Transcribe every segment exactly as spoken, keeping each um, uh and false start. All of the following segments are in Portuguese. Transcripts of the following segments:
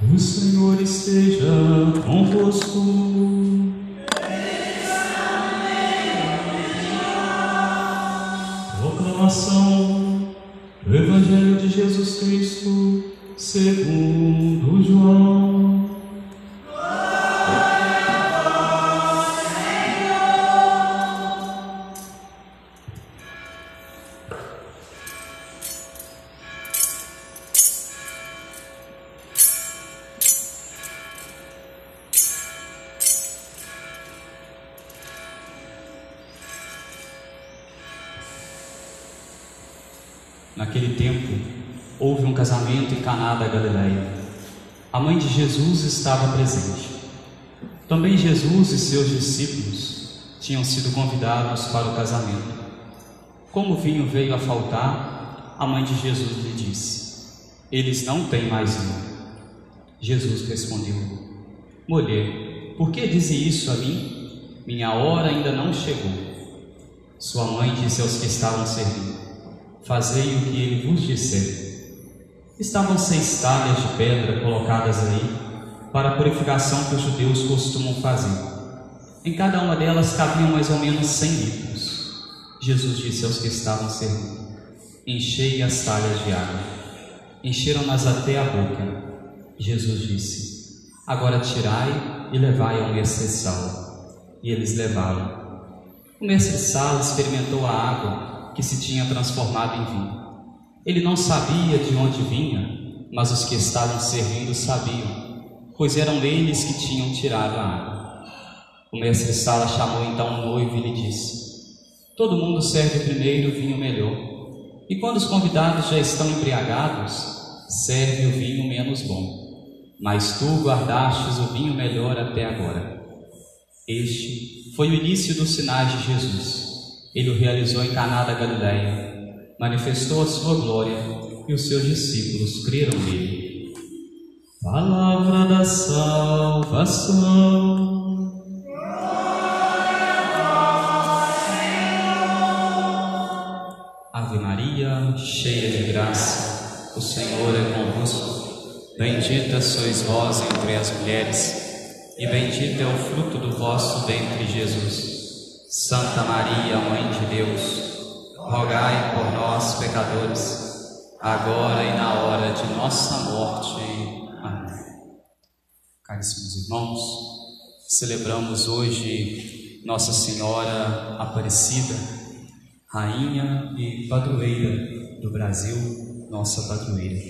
O Senhor esteja convosco. Proclamação do Evangelho de Jesus Cristo segundo João. Glória ao Senhor. Naquele tempo, houve um casamento em Caná da Galileia. A mãe de Jesus estava presente. Também Jesus e seus discípulos tinham sido convidados para o casamento. Como o vinho veio a faltar, a mãe de Jesus lhe disse: "Eles não têm mais vinho." Jesus respondeu: "Mulher, por que dizes isso a mim? Minha hora ainda não chegou." Sua mãe disse aos que estavam servindo: "Fazei o que ele vos disser." Estavam seis talhas de pedra colocadas aí para a purificação que os judeus costumam fazer. Em cada uma delas cabiam mais ou menos cem litros. Jesus disse aos que estavam servindo: "Enchei as talhas de água." Encheram-nas até a boca. Jesus disse: "Agora tirai e levai ao mestre-sala." E eles levaram. O mestre-sala experimentou a água que se tinha transformado em vinho. Ele não sabia de onde vinha, mas os que estavam servindo sabiam, pois eram eles que tinham tirado a água. O mestre-sala chamou então o noivo e lhe disse: "Todo mundo serve primeiro o vinho melhor, e quando os convidados já estão embriagados, serve o vinho menos bom. Mas tu guardastes o vinho melhor até agora." Este foi o início dos sinais de Jesus. Ele o realizou em Caná da Galileia, manifestou a sua glória e os seus discípulos creram nele. Palavra da salvação. Glória ao Senhor. Ave Maria, cheia de graça, o Senhor é convosco. Bendita sois vós entre as mulheres, e bendito é o fruto do vosso ventre, Jesus. Santa Maria, Mãe de Deus, rogai por nós, pecadores, agora e na hora de nossa morte. Amém. Caríssimos irmãos, celebramos hoje Nossa Senhora Aparecida, Rainha e Padroeira do Brasil, nossa padroeira.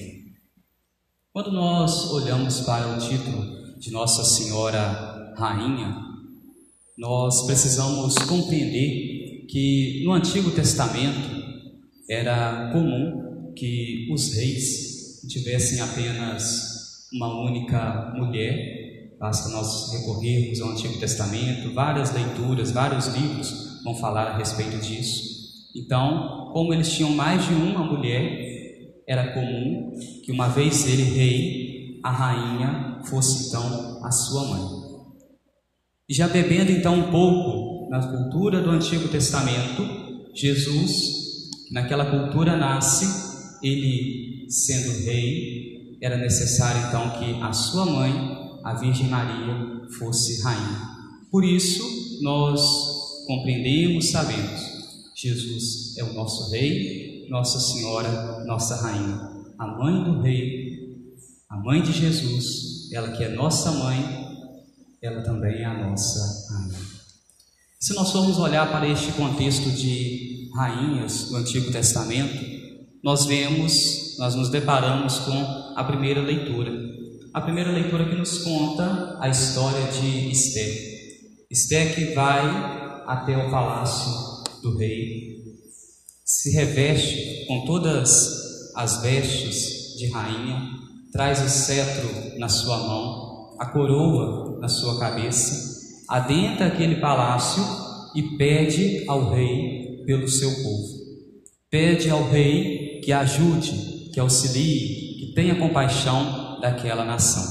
Quando nós olhamos para o título de Nossa Senhora Rainha, nós precisamos compreender que no Antigo Testamento era comum que os reis tivessem apenas uma única mulher. Basta nós recorrermos ao Antigo Testamento, várias leituras, vários livros vão falar a respeito disso. Então, como eles tinham mais de uma mulher, era comum que, uma vez ele rei, a rainha fosse então a sua mãe. E já bebendo então um pouco na cultura do Antigo Testamento, Jesus, naquela cultura nasce, ele sendo rei, era necessário então que a sua mãe, a Virgem Maria, fosse rainha. Por isso, nós compreendemos, sabemos, Jesus é o nosso rei, Nossa Senhora, nossa rainha, a mãe do rei, a mãe de Jesus, ela que é nossa mãe, ela também é a nossa rainha. Se nós formos olhar para este contexto de rainhas do Antigo Testamento, nós vemos, nós nos deparamos com a primeira leitura. A primeira leitura que nos conta a história de Esté. Esté que vai até o palácio do rei, se reveste com todas as vestes de rainha, traz o cetro na sua mão, a coroa na sua cabeça, adentra aquele palácio e pede ao rei pelo seu povo. Pede ao rei que ajude, que auxilie, que tenha compaixão daquela nação.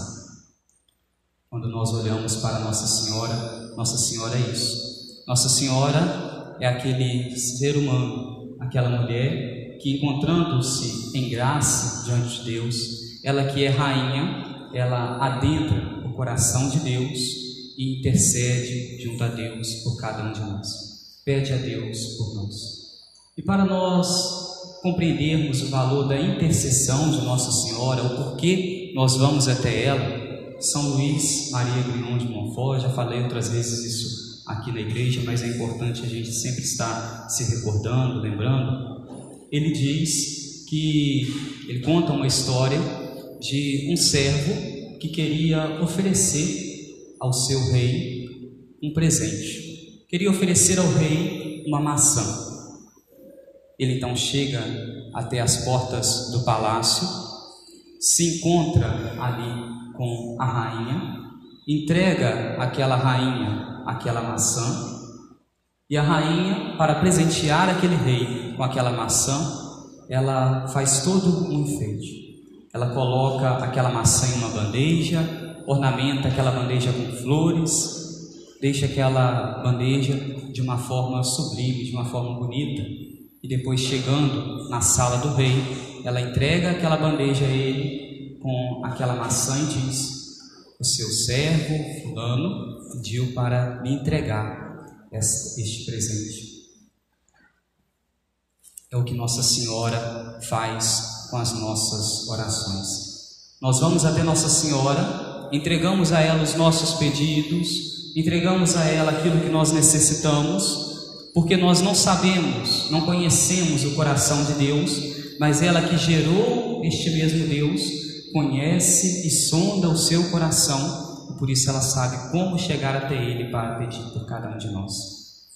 Quando nós olhamos para Nossa Senhora, Nossa Senhora é isso. Nossa Senhora é aquele ser humano, aquela mulher que, encontrando-se em graça diante de Deus, ela que é rainha, ela adentra o coração de Deus e intercede junto a Deus por cada um de nós. Pede a Deus por nós. E para nós compreendermos o valor da intercessão de Nossa Senhora, o porquê nós vamos até ela, São Luís Maria Grignon de Monfort, já falei outras vezes isso aqui na igreja, mas é importante a gente sempre estar se recordando, lembrando. Ele diz que, ele conta uma história de um servo que queria oferecer ao seu rei um presente. Queria oferecer ao rei uma maçã. Ele então chega até as portas do palácio, se encontra ali com a rainha, entrega àquela rainha aquela maçã, e a rainha, para presentear aquele rei com aquela maçã, ela faz todo um enfeite. Ela coloca aquela maçã em uma bandeja, ornamenta aquela bandeja com flores, deixa aquela bandeja de uma forma sublime, de uma forma bonita. E depois, chegando na sala do rei, ela entrega aquela bandeja a ele com aquela maçã e diz: o seu servo fulano pediu para me entregar este presente. É o que Nossa Senhora faz com as nossas orações. Nós vamos até Nossa Senhora, entregamos a ela os nossos pedidos, entregamos a ela aquilo que nós necessitamos, porque nós não sabemos, não conhecemos o coração de Deus, mas ela que gerou este mesmo Deus, conhece e sonda o seu coração, e por isso ela sabe como chegar até ele para pedir por cada um de nós.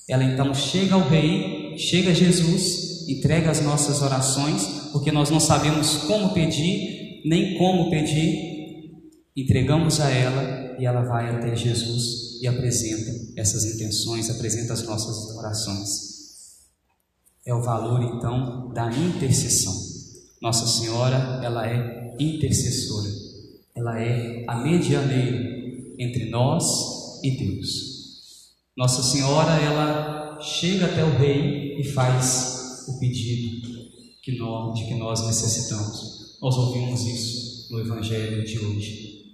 Ela então chega ao rei, chega a Jesus, entrega as nossas orações, porque nós não sabemos como pedir, nem como pedir, entregamos a ela e ela vai até Jesus e apresenta essas intenções, apresenta as nossas orações. É o valor então da intercessão. Nossa Senhora, ela é intercessora, ela é a medianeira entre nós e Deus. Nossa Senhora, ela chega até o rei e faz o pedido que nós, de que nós necessitamos. Nós ouvimos isso no Evangelho de hoje.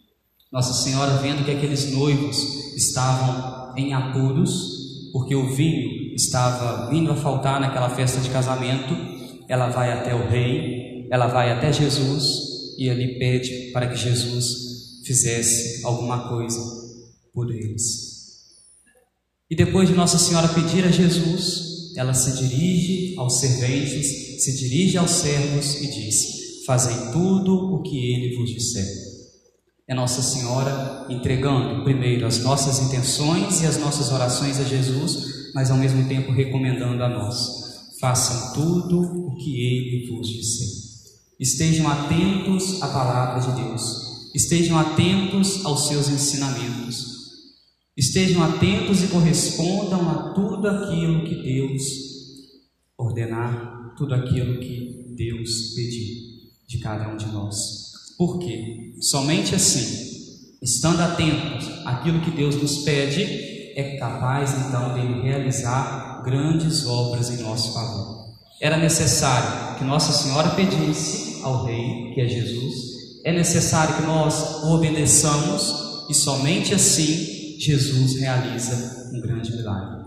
Nossa Senhora, vendo que aqueles noivos estavam em apuros, porque o vinho estava vindo a faltar naquela festa de casamento, ela vai até o rei, ela vai até Jesus e ali pede para que Jesus fizesse alguma coisa por eles. E depois de Nossa Senhora pedir a Jesus, ela se dirige aos serventes, se dirige aos servos e diz: fazei tudo o que ele vos disser. É Nossa Senhora entregando primeiro as nossas intenções e as nossas orações a Jesus, mas ao mesmo tempo recomendando a nós: façam tudo o que ele vos disser. Estejam atentos à palavra de Deus, estejam atentos aos seus ensinamentos, estejam atentos e correspondam a tudo aquilo que Deus ordenar, tudo aquilo que Deus pedir de cada um de nós. Por quê? Somente assim, estando atentos àquilo que Deus nos pede, é capaz então de realizar grandes obras em nosso favor. Era necessário que Nossa Senhora pedisse ao rei, que é Jesus, é necessário que nós o obedeçamos, e somente assim Jesus realiza um grande milagre.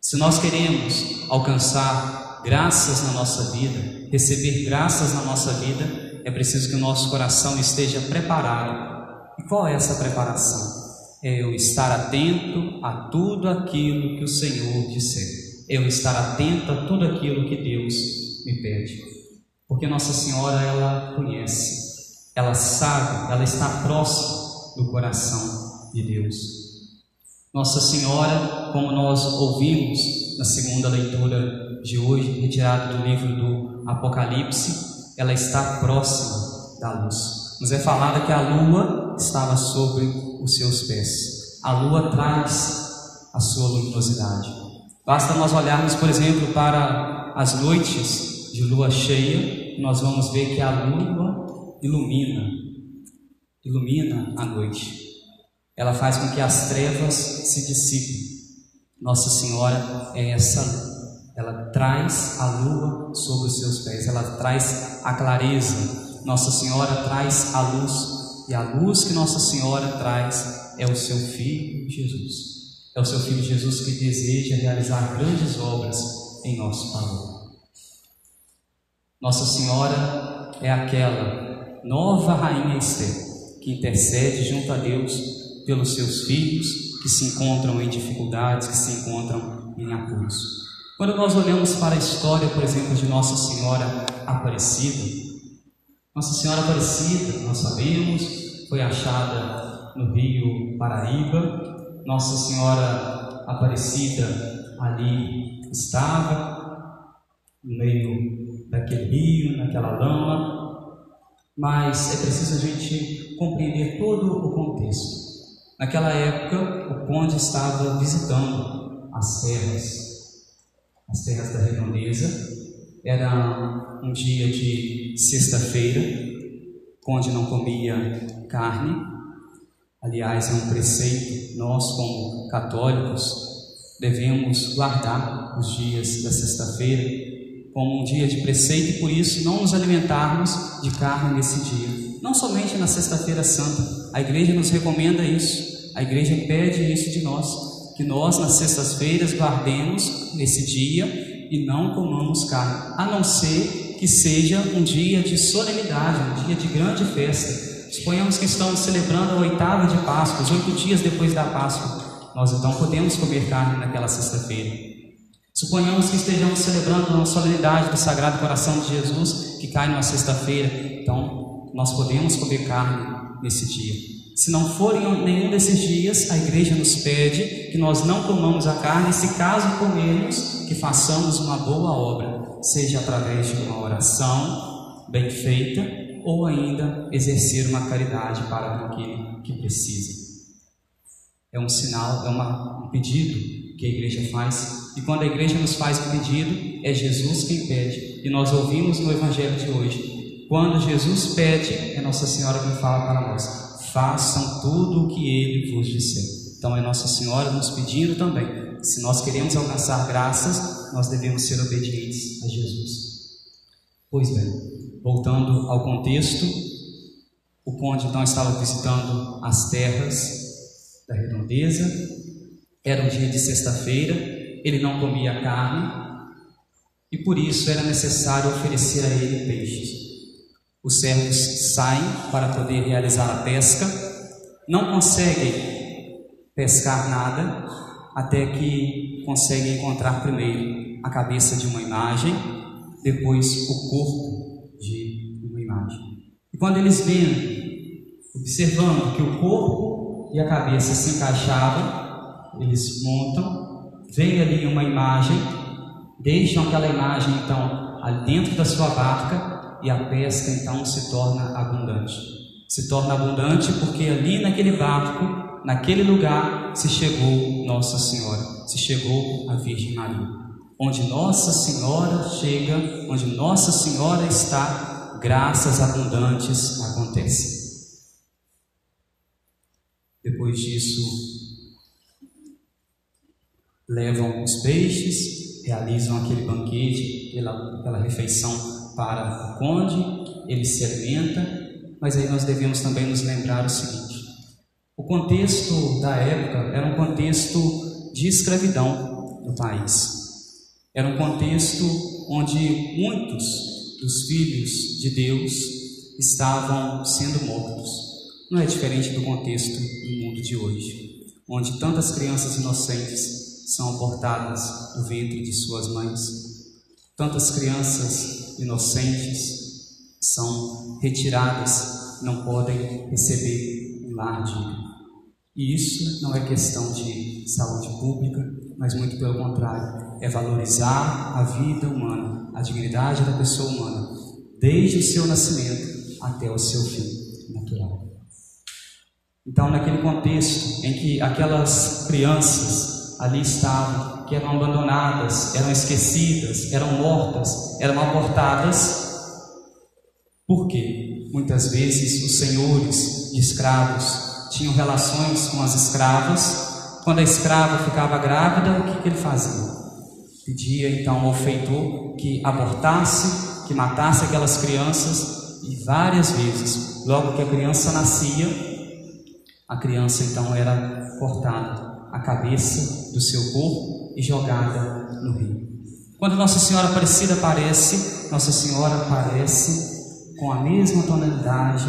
Se nós queremos alcançar graças na nossa vida, receber graças na nossa vida, é preciso que o nosso coração esteja preparado. E qual é essa preparação? É eu estar atento a tudo aquilo que o Senhor disser. É eu estar atento a tudo aquilo que Deus me pede. Porque Nossa Senhora, ela conhece, ela sabe, ela está próxima do coração de Deus. Nossa Senhora, como nós ouvimos na segunda leitura de hoje, retirada do livro do Apocalipse, ela está próxima da luz. Nos é falado que a lua estava sobre os seus pés. A lua traz a sua luminosidade. Basta nós olharmos, por exemplo, para as noites de lua cheia, nós vamos ver que a lua ilumina, ilumina a noite. Ela faz com que as trevas se dissipem. Nossa Senhora é essa lua. Ela traz a lua sobre os seus pés. Ela traz a clareza. Nossa Senhora traz a luz e a luz que Nossa Senhora traz é o seu Filho Jesus. É o seu Filho Jesus que deseja realizar grandes obras em nosso favor. Nossa Senhora é aquela nova Rainha Esther que intercede junto a Deus pelos seus filhos que se encontram em dificuldades, que se encontram em apuros. Quando nós olhamos para a história, por exemplo, de Nossa Senhora Aparecida, Nossa Senhora Aparecida, nós sabemos, foi achada no rio Paraíba. Nossa Senhora Aparecida ali estava, no meio daquele rio, naquela lama, mas é preciso a gente compreender todo o contexto. Naquela época, o conde estava visitando as terras. As terras da Reganesa. Era um dia de sexta-feira, onde não comia carne. Aliás, é um preceito, nós como católicos devemos guardar os dias da sexta-feira como um dia de preceito e por isso não nos alimentarmos de carne nesse dia. Não somente na sexta-feira santa, a igreja nos recomenda isso, a igreja pede isso de nós, que nós nas sextas-feiras guardemos nesse dia e não comamos carne, a não ser que seja um dia de solenidade, um dia de grande festa. Suponhamos que estamos celebrando a oitava de Páscoa, os oito dias depois da Páscoa, nós então podemos comer carne naquela sexta-feira. Suponhamos que estejamos celebrando a solenidade do Sagrado Coração de Jesus, que cai numa sexta-feira, então nós podemos comer carne nesse dia. Se não for em nenhum desses dias, a igreja nos pede que nós não comamos a carne, e se caso comermos, que façamos uma boa obra, seja através de uma oração bem feita, ou ainda exercer uma caridade para aquele que precisa. É um sinal, é uma, um pedido que a igreja faz, e quando a igreja nos faz o pedido, é Jesus quem pede, e nós ouvimos no Evangelho de hoje, quando Jesus pede, é Nossa Senhora quem fala para nós. Façam tudo o que Ele vos disser. Então é Nossa Senhora nos pedindo também. Se nós queremos alcançar graças, nós devemos ser obedientes a Jesus. Pois bem, voltando ao contexto, o conde então estava visitando as terras da Reganesa. Era um dia de sexta-feira, ele não comia carne e por isso era necessário oferecer a ele peixes. Os servos saem para poder realizar a pesca, não conseguem pescar nada, até que conseguem encontrar primeiro a cabeça de uma imagem, depois o corpo de uma imagem. E quando eles vêm, observando que o corpo e a cabeça se encaixavam, eles montam, vem ali uma imagem, deixam aquela imagem então ali dentro da sua barca, e a pesca então se torna abundante. Se torna abundante porque ali naquele barco, naquele lugar, se chegou Nossa Senhora, se chegou a Virgem Maria. Onde Nossa Senhora chega, onde Nossa Senhora está, graças abundantes acontecem. Depois disso, levam os peixes, realizam aquele banquete, aquela, aquela refeição para o conde, ele se alimenta, mas aí nós devemos também nos lembrar o seguinte, o contexto da época era um contexto de escravidão no país, era um contexto onde muitos dos filhos de Deus estavam sendo mortos, não é diferente do contexto do mundo de hoje, onde tantas crianças inocentes são abortadas do ventre de suas mães, tantas crianças inocentes são retiradas, não podem receber um lar digno. E isso não é questão de saúde pública, mas muito pelo contrário, é valorizar a vida humana, a dignidade da pessoa humana, desde o seu nascimento até o seu fim natural. Então, naquele contexto em que aquelas crianças ali estavam, que eram abandonadas, eram esquecidas, eram mortas, eram abortadas. Por quê? Muitas vezes os senhores de escravos tinham relações com as escravas. Quando a escrava ficava grávida, o que, que ele fazia? Pedia então ao feitor que abortasse, que matasse aquelas crianças E várias vezes, logo que a criança nascia, a criança então era cortada a cabeça do seu corpo e jogada no rio. Quando Nossa Senhora Aparecida aparece, Nossa Senhora aparece com a mesma tonalidade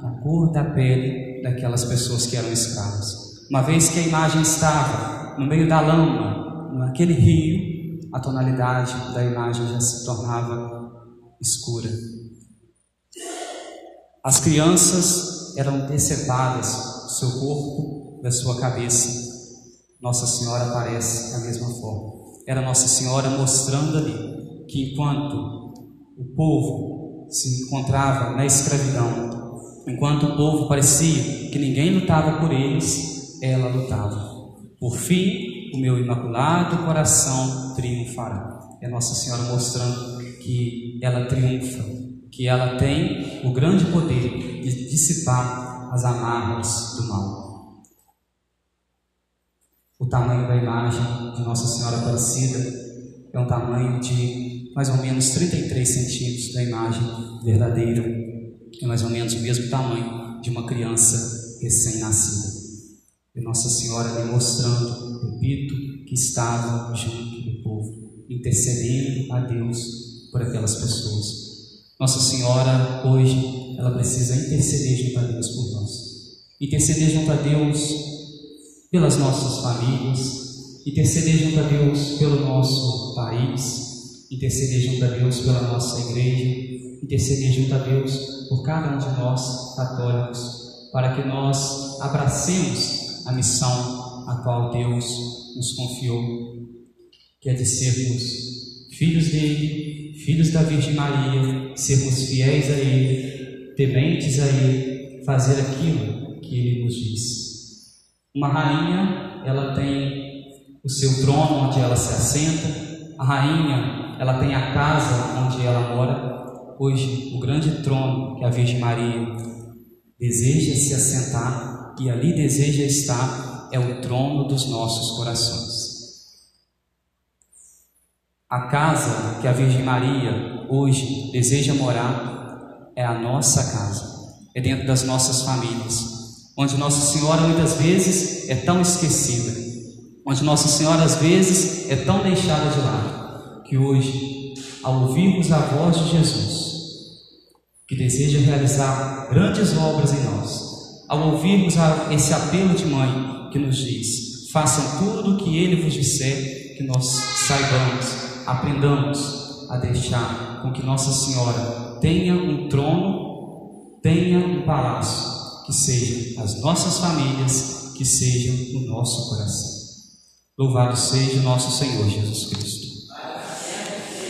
da cor da pele daquelas pessoas que eram escravas. Uma vez que a imagem estava no meio da lama, naquele rio, a tonalidade da imagem já se tornava escura. As crianças eram decepadas do seu corpo, da sua cabeça. Nossa Senhora aparece da mesma forma. Era Nossa Senhora mostrando ali que enquanto o povo se encontrava na escravidão, enquanto o povo parecia que ninguém lutava por eles, ela lutava. Por fim, o meu imaculado coração triunfará. É Nossa Senhora mostrando que ela triunfa, que ela tem o grande poder de dissipar as amarras do mal. O tamanho da imagem de Nossa Senhora Aparecida é um tamanho de mais ou menos trinta e três centímetros da imagem verdadeira. É mais ou menos o mesmo tamanho de uma criança recém-nascida. E Nossa Senhora lhe mostrando, repito, que estava junto do povo, intercedendo a Deus por aquelas pessoas. Nossa Senhora, hoje, ela precisa interceder junto a Deus por nós. Interceder junto a Deus pelas nossas famílias, interceder junto a Deus pelo nosso país, interceder junto a Deus pela nossa igreja, interceder junto a Deus por cada um de nós católicos, para que nós abracemos a missão a qual Deus nos confiou, que é de sermos filhos dele, filhos da Virgem Maria, sermos fiéis a ele, tementes a ele, fazer aquilo que ele nos diz. Uma rainha, ela tem o seu trono onde ela se assenta, a rainha, ela tem a casa onde ela mora. Hoje, o grande trono que a Virgem Maria deseja se assentar e ali deseja estar é o trono dos nossos corações. A casa que a Virgem Maria hoje deseja morar é a nossa casa, é dentro das nossas famílias, onde Nossa Senhora muitas vezes é tão esquecida, onde Nossa Senhora às vezes é tão deixada de lado, que hoje, ao ouvirmos a voz de Jesus, que deseja realizar grandes obras em nós, ao ouvirmos esse apelo de mãe que nos diz, façam tudo o que Ele vos disser, que nós saibamos, aprendamos a deixar com que Nossa Senhora tenha um trono, tenha um palácio, que sejam as nossas famílias, que sejam o nosso coração. Louvado seja o nosso Senhor Jesus Cristo.